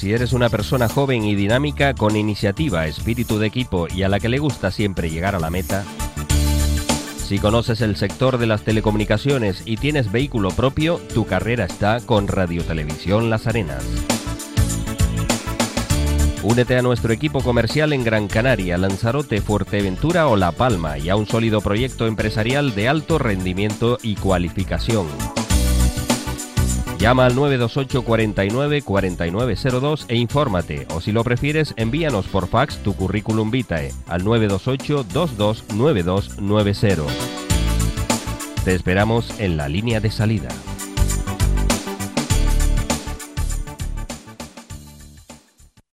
Si eres una persona joven y dinámica, con iniciativa, espíritu de equipo y a la que le gusta siempre llegar a la meta. Si conoces el sector de las telecomunicaciones y tienes vehículo propio, tu carrera está con Radio Televisión Las Arenas. Únete a nuestro equipo comercial en Gran Canaria, Lanzarote, Fuerteventura o La Palma y a un sólido proyecto empresarial de alto rendimiento y cualificación. Llama al 928 49 4902 e infórmate, o si lo prefieres, envíanos por fax tu currículum vitae al 928 22 9290. Te esperamos en la línea de salida.